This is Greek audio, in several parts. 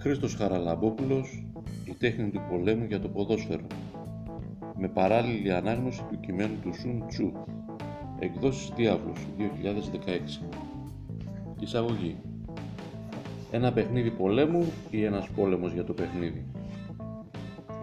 Χρήστος Χαραλαμπόπουλος, η τέχνη του πολέμου για το ποδόσφαιρο, με παράλληλη ανάγνωση του κειμένου του Σούν Τσού, εκδόσεις Διάβλος, 2016. Εισαγωγή. Ένα παιχνίδι πολέμου ή ένας πόλεμος για το παιχνίδι.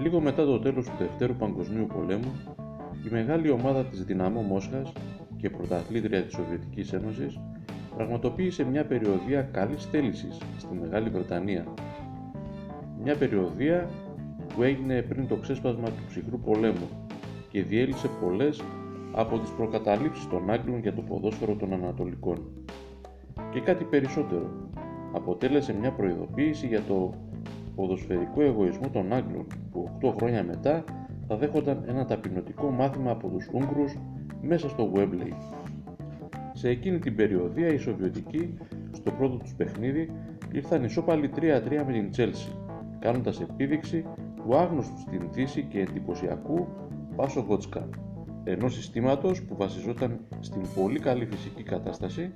Λίγο μετά το τέλος του Δευτέρου Παγκοσμίου Πολέμου, η μεγάλη ομάδα της Δυναμώ Μόσχας και πρωταθλήτρια της Σοβιετικής Ένωσης πραγματοποίησε μια περιοδεία καλής θέλησης στη Μεγάλη Βρετανία. Μια περιοδεία που έγινε πριν το ξέσπασμα του ψυχρού πολέμου και διέλυσε πολλές από τις προκαταλήψεις των Άγγλων για το ποδόσφαιρο των Ανατολικών. Και κάτι περισσότερο, αποτέλεσε μια προειδοποίηση για το ποδοσφαιρικό εγωισμό των Άγγλων που 8 χρόνια μετά θα δέχονταν ένα ταπεινωτικό μάθημα από τους Ούγγρους μέσα στο Γουέμπλεϊ. Σε εκείνη την περιοδία οι Σοβιετικοί στο πρώτο τους παιχνίδι ήρθαν ισόπαλοι 3-3 με την Τσέλση, κάνοντας επίδειξη του άγνωστου στην Δύση και εντυπωσιακού Πάσοβοτσκαν, ενός συστήματος που βασιζόταν στην πολύ καλή φυσική κατάσταση,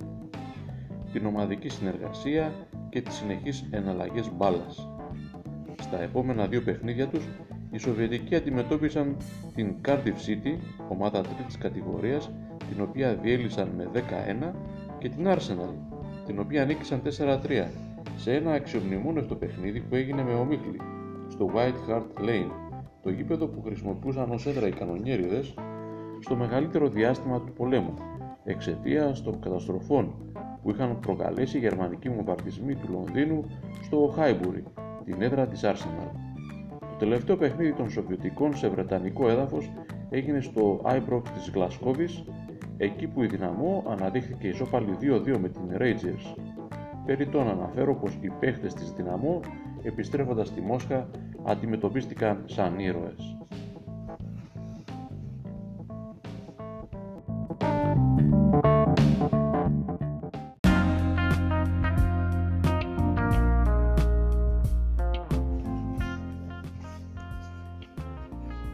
την ομαδική συνεργασία και τις συνεχείς εναλλαγές μπάλας. Στα επόμενα 2 παιχνίδια τους, οι Σοβιετικοί αντιμετώπισαν την Cardiff City, ομάδα 3ης κατηγορίας, την οποία διέλυσαν με 10-1, και την Arsenal, την οποία νίκησαν 4-3, σε ένα αξιομνημόνευτο παιχνίδι που έγινε με ομίχλη, στο White Hart Lane, το γήπεδο που χρησιμοποιούσαν ως έδρα οι κανονιέριδες στο μεγαλύτερο διάστημα του πολέμου, εξαιτίας των καταστροφών που είχαν προκαλέσει οι γερμανικοί βομβαρδισμοί του Λονδίνου στο Highbury, την έδρα της Arsenal. Το τελευταίο παιχνίδι των Σοβιετικών σε βρετανικό έδαφος έγινε στο Ibrox της Γλασκόβης, εκεί που η Δυναμό αναδείχθηκε ισόπαλη 2-2 με την Rangers. Περιττό να αναφέρω πως οι παίχτες της Δυναμό, επιστρέφοντας στη Μόσχα, αντιμετωπίστηκαν σαν ήρωες.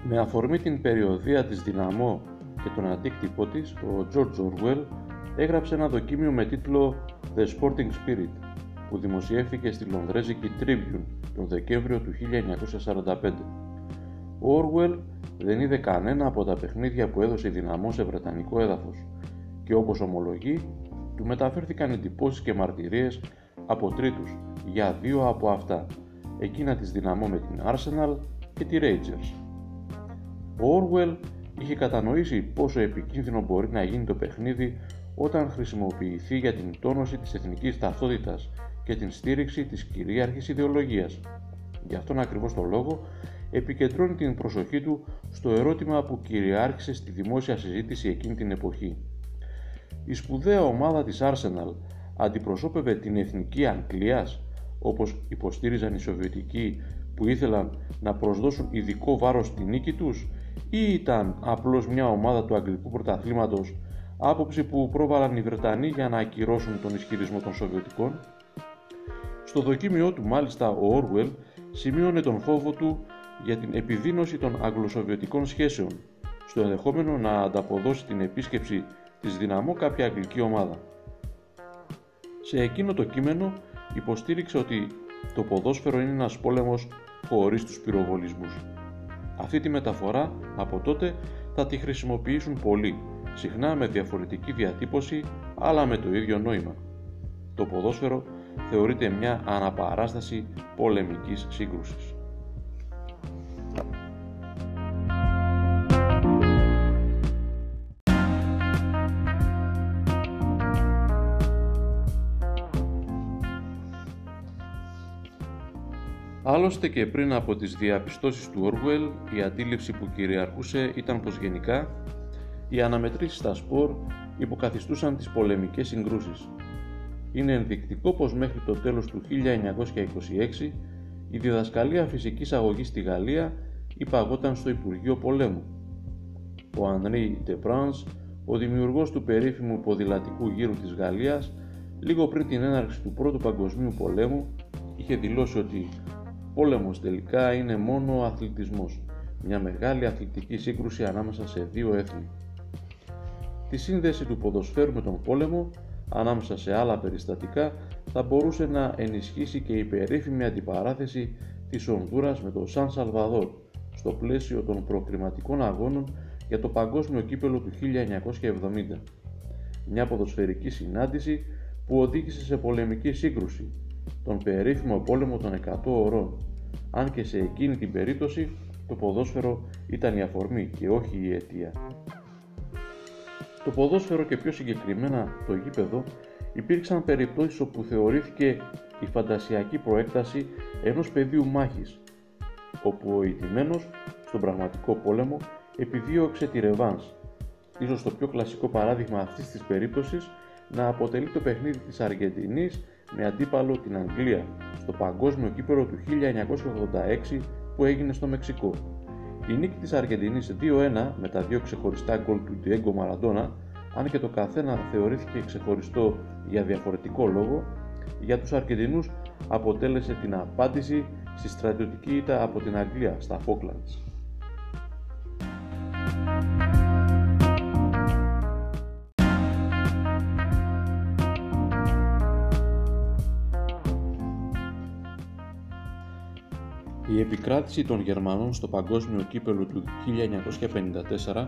Με αφορμή την περιοδεία της Δυναμό και τον αντίκτυπό της, ο George Orwell έγραψε ένα δοκίμιο με τίτλο The Sporting Spirit, που δημοσιεύθηκε στη λονδρέζικη Tribune τον Δεκέμβριο του 1945. Ο Orwell δεν είδε κανένα από τα παιχνίδια που έδωσε η Δυναμό σε βρετανικό έδαφος και, όπως ομολογεί, του μεταφέρθηκαν εντυπώσεις και μαρτυρίες από τρίτους για 2 από αυτά, εκείνα της Δυναμό με την Arsenal και τη Rangers. Ο Orwell είχε κατανοήσει πόσο επικίνδυνο μπορεί να γίνει το παιχνίδι όταν χρησιμοποιηθεί για την τόνωση της εθνικής ταυτότητας και την στήριξη της κυρίαρχης ιδεολογίας. Γι' αυτόν ακριβώς τον λόγο επικεντρώνει την προσοχή του στο ερώτημα που κυριάρχησε στη δημόσια συζήτηση εκείνη την εποχή. Η σπουδαία ομάδα της Arsenal αντιπροσώπευε την εθνική Αγγλίας, όπως υποστήριζαν οι Σοβιετικοί που ήθελαν να προσδώσουν ειδικό βάρος στη νίκη τους, ή ήταν απλώς μια ομάδα του αγγλικού πρωταθλήματος, άποψη που πρόβαλαν οι Βρετανοί για να ακυρώσουν τον ισχυρισμό των Σοβιετικών. Στο δοκίμιό του, μάλιστα, ο Orwell σημείωνε τον φόβο του για την επιδείνωση των αγγλοσοβιετικών σχέσεων, στο ενδεχόμενο να ανταποδώσει την επίσκεψη της Δυναμό κάποια αγγλική ομάδα. Σε εκείνο το κείμενο υποστήριξε ότι το ποδόσφαιρο είναι ένας πόλεμος χωρίς τους πυροβολισμούς. Αυτή τη μεταφορά από τότε θα τη χρησιμοποιήσουν πολλοί, συχνά με διαφορετική διατύπωση αλλά με το ίδιο νόημα. Το ποδόσφαιρο θεωρείται μια αναπαράσταση πολεμικής σύγκρουσης. Άλλωστε, και πριν από τις διαπιστώσεις του Orwell, η αντίληψη που κυριαρχούσε ήταν πως γενικά οι αναμετρήσεις στα σπορ υποκαθιστούσαν τις πολεμικές συγκρούσεις. Είναι ενδεικτικό πως μέχρι το τέλος του 1926 η διδασκαλία φυσικής αγωγής στη Γαλλία υπαγόταν στο Υπουργείο Πολέμου. Ο Ανρί Ντεπράνς, ο δημιουργός του περίφημου ποδηλατικού γύρου της Γαλλίας, λίγο πριν την έναρξη του Πρώτου Παγκοσμίου Πολέμου, είχε δηλώσει ότι «πόλεμος τελικά είναι μόνο ο αθλητισμός, μια μεγάλη αθλητική σύγκρουση ανάμεσα σε 2 έθνη». Τη σύνδεση του ποδοσφαίρου με τον πόλεμο, ανάμεσα σε άλλα περιστατικά, θα μπορούσε να ενισχύσει και η περίφημη αντιπαράθεση της Ονδούρας με το Σαν Σαλβαδόρ στο πλαίσιο των προκριματικών αγώνων για το παγκόσμιο κύπελλο του 1970. Μια ποδοσφαιρική συνάντηση που οδήγησε σε πολεμική σύγκρουση, τον περίφημο πόλεμο των 100 ωρών, αν και σε εκείνη την περίπτωση το ποδόσφαιρο ήταν η αφορμή και όχι η αιτία. Το ποδόσφαιρο και πιο συγκεκριμένα το γήπεδο υπήρξαν περιπτώσεις όπου θεωρήθηκε η φαντασιακή προέκταση ενός πεδίου μάχης, όπου ο ηττημένος στον πραγματικό πόλεμο επιδίωξε τη ρεβάνς. Ίσως το πιο κλασικό παράδειγμα αυτής της περίπτωσης να αποτελεί το παιχνίδι της Αργεντινής με αντίπαλο την Αγγλία στο παγκόσμιο κύπελλο του 1986 που έγινε στο Μεξικό. Η νίκη της Αργεντινής 2-1 με τα δύο ξεχωριστά γκολ του Ντιέγκο Μαραντόνα, αν και το καθένα θεωρήθηκε ξεχωριστό για διαφορετικό λόγο, για τους Αργεντινούς αποτέλεσε την απάντηση στη στρατιωτική ήττα από την Αγγλία στα Φόκλαντς. Η επικράτηση των Γερμανών στο παγκόσμιο κύπελλο του 1954,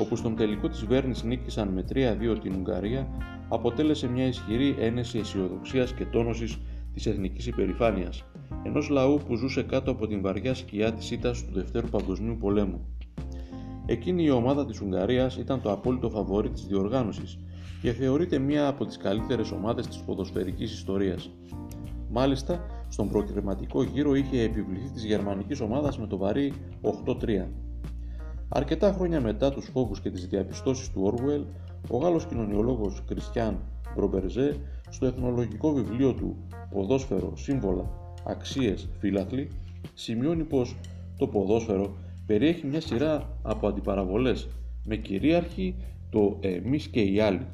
όπου στον τελικό της Βέρνης νίκησαν με 3-2 την Ουγγαρία, αποτέλεσε μια ισχυρή ένεση αισιοδοξίας και τόνωσης της εθνικής υπερηφάνειας, ενός λαού που ζούσε κάτω από την βαριά σκιά της ήττας του Δευτέρου Παγκοσμίου Πολέμου. Εκείνη η ομάδα της Ουγγαρίας ήταν το απόλυτο φαβόρι της διοργάνωσης και θεωρείται μια από τις καλύτερες ομάδες της ποδοσφαιρικής ιστορίας. Μάλιστα, στον προκριματικό γύρο είχε επιβληθεί της γερμανικής ομάδας με το βαρύ 8-3. Αρκετά χρόνια μετά τους φόβους και τις διαπιστώσεις του Orwell, ο Γάλλος κοινωνιολόγος Κριστιάν Μπρομπερζέ, στο εθνολογικό βιβλίο του «Ποδόσφαιρο, σύμβολα, αξίες, φύλαθλοι», σημειώνει πως το ποδόσφαιρο περιέχει μια σειρά από αντιπαραβολές, με κυρίαρχη το «εμείς και οι άλλοι».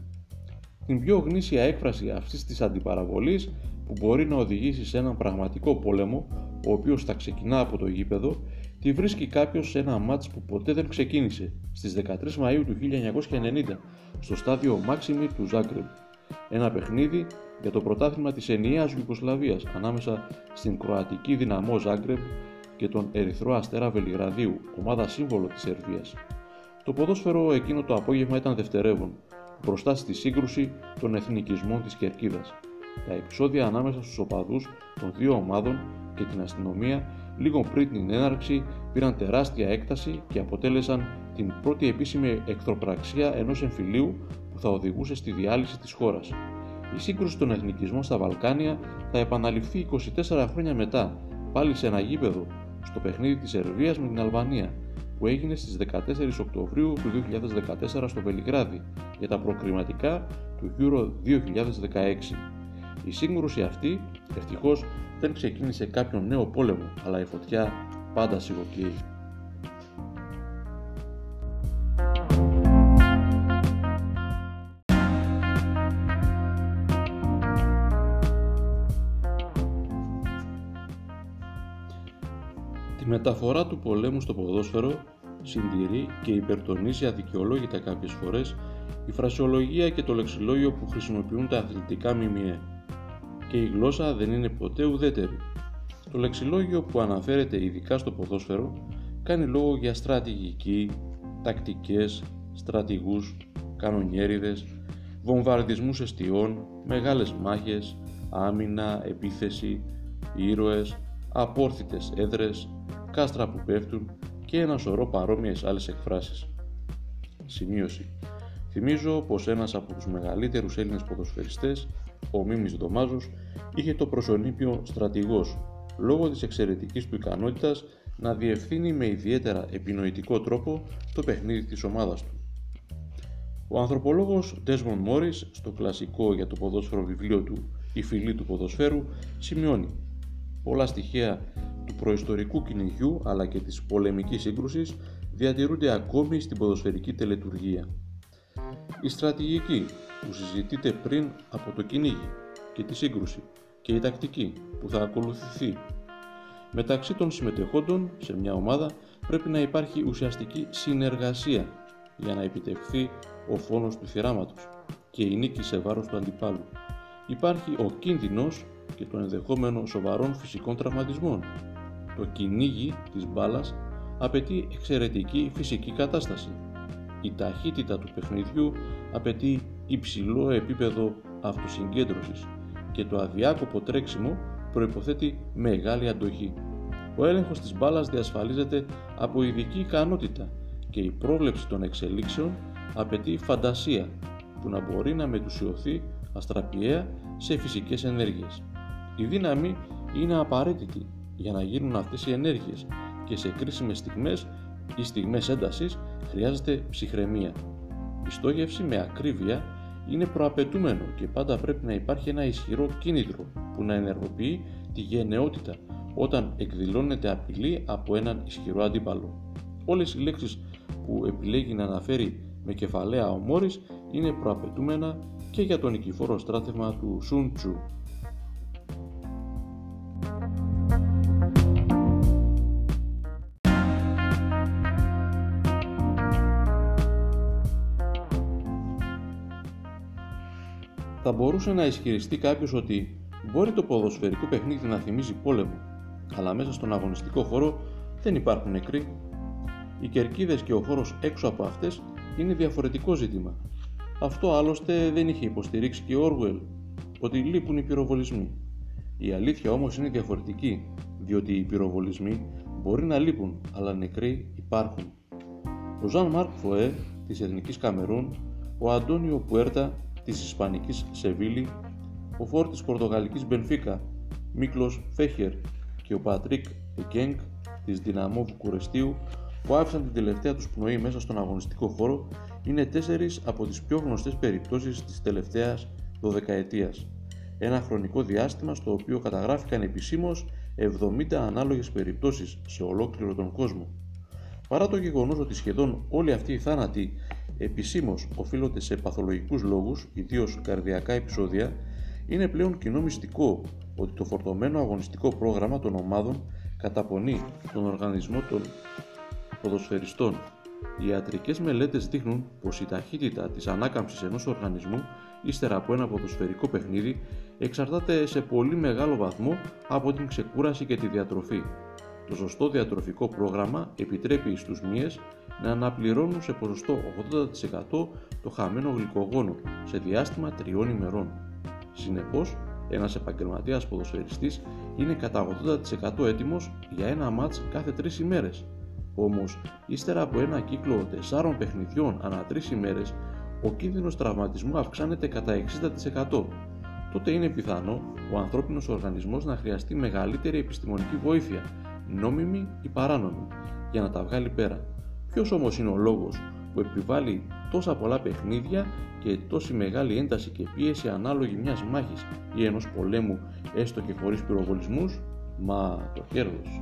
Την πιο γνήσια έκφραση αυτής της αντιπαραβολής, που μπορεί να οδηγήσει σε έναν πραγματικό πόλεμο, ο οποίος θα ξεκινά από το γήπεδο, τη βρίσκει κάποιος σε ένα μάτς που ποτέ δεν ξεκίνησε, στις 13 Μαΐου του 1990, στο στάδιο Μάξιμι του Ζάγκρεμπ. Ένα παιχνίδι για το πρωτάθλημα της ενιαίας Ιουγκοσλαβίας ανάμεσα στην κροατική Δυναμώ Ζάγκρεμπ και τον Ερυθρό Αστέρα Βελιγραδιού, ομάδα σύμβολο της Σερβίας. Το ποδόσφαιρο εκείνο το απόγευμα ήταν δευτερεύον, μπροστά στη σύγκρουση των εθνικισμών της Κερκίδας. Τα επεισόδια ανάμεσα στους οπαδούς των δύο ομάδων και την αστυνομία λίγο πριν την έναρξη πήραν τεράστια έκταση και αποτέλεσαν την πρώτη επίσημη εχθροπραξία ενός εμφυλίου που θα οδηγούσε στη διάλυση της χώρας. Η σύγκρουση των εθνικισμών στα Βαλκάνια θα επαναληφθεί 24 χρόνια μετά, πάλι σε ένα γήπεδο, στο παιχνίδι της Σερβίας με την Αλβανία, που έγινε στις 14 Οκτωβρίου του 2014 στο Βελιγράδι για τα προκριματικά του Euro 2016. Η σύγκρουση αυτή, ευτυχώς, δεν ξεκίνησε κάποιον νέο πόλεμο, αλλά η φωτιά πάντα σιγοκαίει. Τη μεταφορά του πολέμου στο ποδόσφαιρο συντηρεί και υπερτονίζει αδικαιολόγητα κάποιες φορές η φρασιολογία και το λεξιλόγιο που χρησιμοποιούν τα αθλητικά ΜΜΕ. Και η γλώσσα δεν είναι ποτέ ουδέτερη. Το λεξιλόγιο που αναφέρεται ειδικά στο ποδόσφαιρο κάνει λόγο για στρατηγική, τακτικές, στρατηγούς, κανονιέριδες, βομβαρδισμούς εστιών, μεγάλες μάχες, άμυνα, επίθεση, ήρωες, απόρθητες έδρες, κάστρα που πέφτουν και ένα σωρό παρόμοιες άλλες εκφράσεις. Σημείωση. Θυμίζω πως ένας από τους μεγαλύτερους Έλληνες ποδοσφαιριστές, ο Μίμης Δομάζος, είχε το προσωνύμιο στρατηγός, λόγω της εξαιρετικής του ικανότητας να διευθύνει με ιδιαίτερα επινοητικό τρόπο το παιχνίδι της ομάδας του. Ο ανθρωπολόγος Desmond Morris, στο κλασικό για το ποδόσφαιρο βιβλίο του «Η Φιλή του Ποδοσφαίρου», σημειώνει πολλά στοιχεία του προϊστορικού κυνηγιού αλλά και της πολεμικής σύγκρουσης διατηρούνται ακόμη στην ποδοσφαιρική τελετουργία. Η στρατηγική που συζητείται πριν από το κυνήγι και τη σύγκρουση και η τακτική που θα ακολουθηθεί. Μεταξύ των συμμετεχόντων σε μια ομάδα πρέπει να υπάρχει ουσιαστική συνεργασία για να επιτευχθεί ο φόνος του θυράματος και η νίκη σε βάρος του αντιπάλου. υπάρχει ο κίνδυνος και το ενδεχόμενο σοβαρών φυσικών τραυματισμών. Το κυνήγι της μπάλας απαιτεί εξαιρετική φυσική κατάσταση. Η ταχύτητα του παιχνιδιού απαιτεί υψηλό επίπεδο αυτοσυγκέντρωσης και το αδιάκοπο τρέξιμο προϋποθέτει μεγάλη αντοχή. Ο έλεγχος της μπάλας διασφαλίζεται από ειδική ικανότητα και η πρόβλεψη των εξελίξεων απαιτεί φαντασία που να μπορεί να μετουσιωθεί αστραπιαία σε φυσικές ενέργειες. Η δύναμη είναι απαραίτητη για να γίνουν αυτές οι ενέργειες και σε κρίσιμες στιγμές ή στιγμές έντασης χρειάζεται ψυχραιμία. Η στόχευση με ακρίβεια είναι προαπαιτούμενο και πάντα πρέπει να υπάρχει ένα ισχυρό κίνητρο που να ενεργοποιεί τη γενναιότητα όταν εκδηλώνεται απειλή από έναν ισχυρό αντίπαλο. Όλες οι λέξεις που επιλέγει να αναφέρει με κεφαλαία ο Μόρις είναι προαπαιτούμενα και για το νικηφόρο στράτευμα του Σουν Τσού. Θα μπορούσε να ισχυριστεί κάποιος ότι μπορεί το ποδοσφαιρικό παιχνίδι να θυμίζει πόλεμο, αλλά μέσα στον αγωνιστικό χώρο δεν υπάρχουν νεκροί. Οι κερκίδες και ο χώρος έξω από αυτές είναι διαφορετικό ζήτημα. Αυτό άλλωστε δεν είχε υποστηρίξει και ο Orwell, ότι λείπουν οι πυροβολισμοί. Η αλήθεια όμως είναι διαφορετική, διότι οι πυροβολισμοί μπορεί να λείπουν, αλλά νεκροί υπάρχουν. Ο Jean-Marc Foy της Εθνικής Καμερούν, ο Αντώνιο Πουέρτα της Ισπανικής Σεβίλη, ο Φόρ της Πορτογαλικής Μπενφίκα, Μίκλος Φέχερ και ο Πατρίκ Εγκέγκ της Δυναμώ Βουκουρεστίου, που άφησαν την τελευταία τους πνοή μέσα στον αγωνιστικό χώρο, είναι τέσσερις από τις πιο γνωστές περιπτώσεις της τελευταίας δωδεκαετίας. Ένα χρονικό διάστημα στο οποίο καταγράφηκαν επισήμως 70 ανάλογες περιπτώσεις σε ολόκληρο τον κόσμο. Παρά το γεγονός ότι σχεδόν όλοι αυτοί οι θάνατοι επισήμως οφείλονται σε παθολογικούς λόγους, ιδίως καρδιακά επεισόδια, είναι πλέον κοινό μυστικό ότι το φορτωμένο αγωνιστικό πρόγραμμα των ομάδων καταπονεί τον οργανισμό των ποδοσφαιριστών. Οι ιατρικές μελέτες δείχνουν πως η ταχύτητα της ανάκαμψης ενός οργανισμού ύστερα από ένα ποδοσφαιρικό παιχνίδι εξαρτάται σε πολύ μεγάλο βαθμό από την ξεκούραση και τη διατροφή. Το σωστό διατροφικό πρόγραμμα επιτρέπει στους μύες να αναπληρώνουν σε ποσοστό 80% το χαμένο γλυκογόνο σε διάστημα 3 ημερών. Συνεπώς, ένας επαγγελματίας ποδοσφαιριστής είναι κατά 80% έτοιμος για ένα μάτς κάθε 3 ημέρες. Όμως, ύστερα από ένα κύκλο 4 παιχνιδιών ανά 3 ημέρες, ο κίνδυνος τραυματισμού αυξάνεται κατά 60%. Τότε είναι πιθανό ο ανθρώπινος οργανισμός να χρειαστεί μεγαλύτερη επιστημονική βοήθεια, νόμιμη ή παράνομη, για να τα βγάλει πέρα. Ποιος όμως είναι ο λόγος που επιβάλλει τόσα πολλά παιχνίδια και τόση μεγάλη ένταση και πίεση ανάλογη μιας μάχης ή ενός πολέμου, έστω και χωρίς πυροβολισμούς? Μα το κέρδος.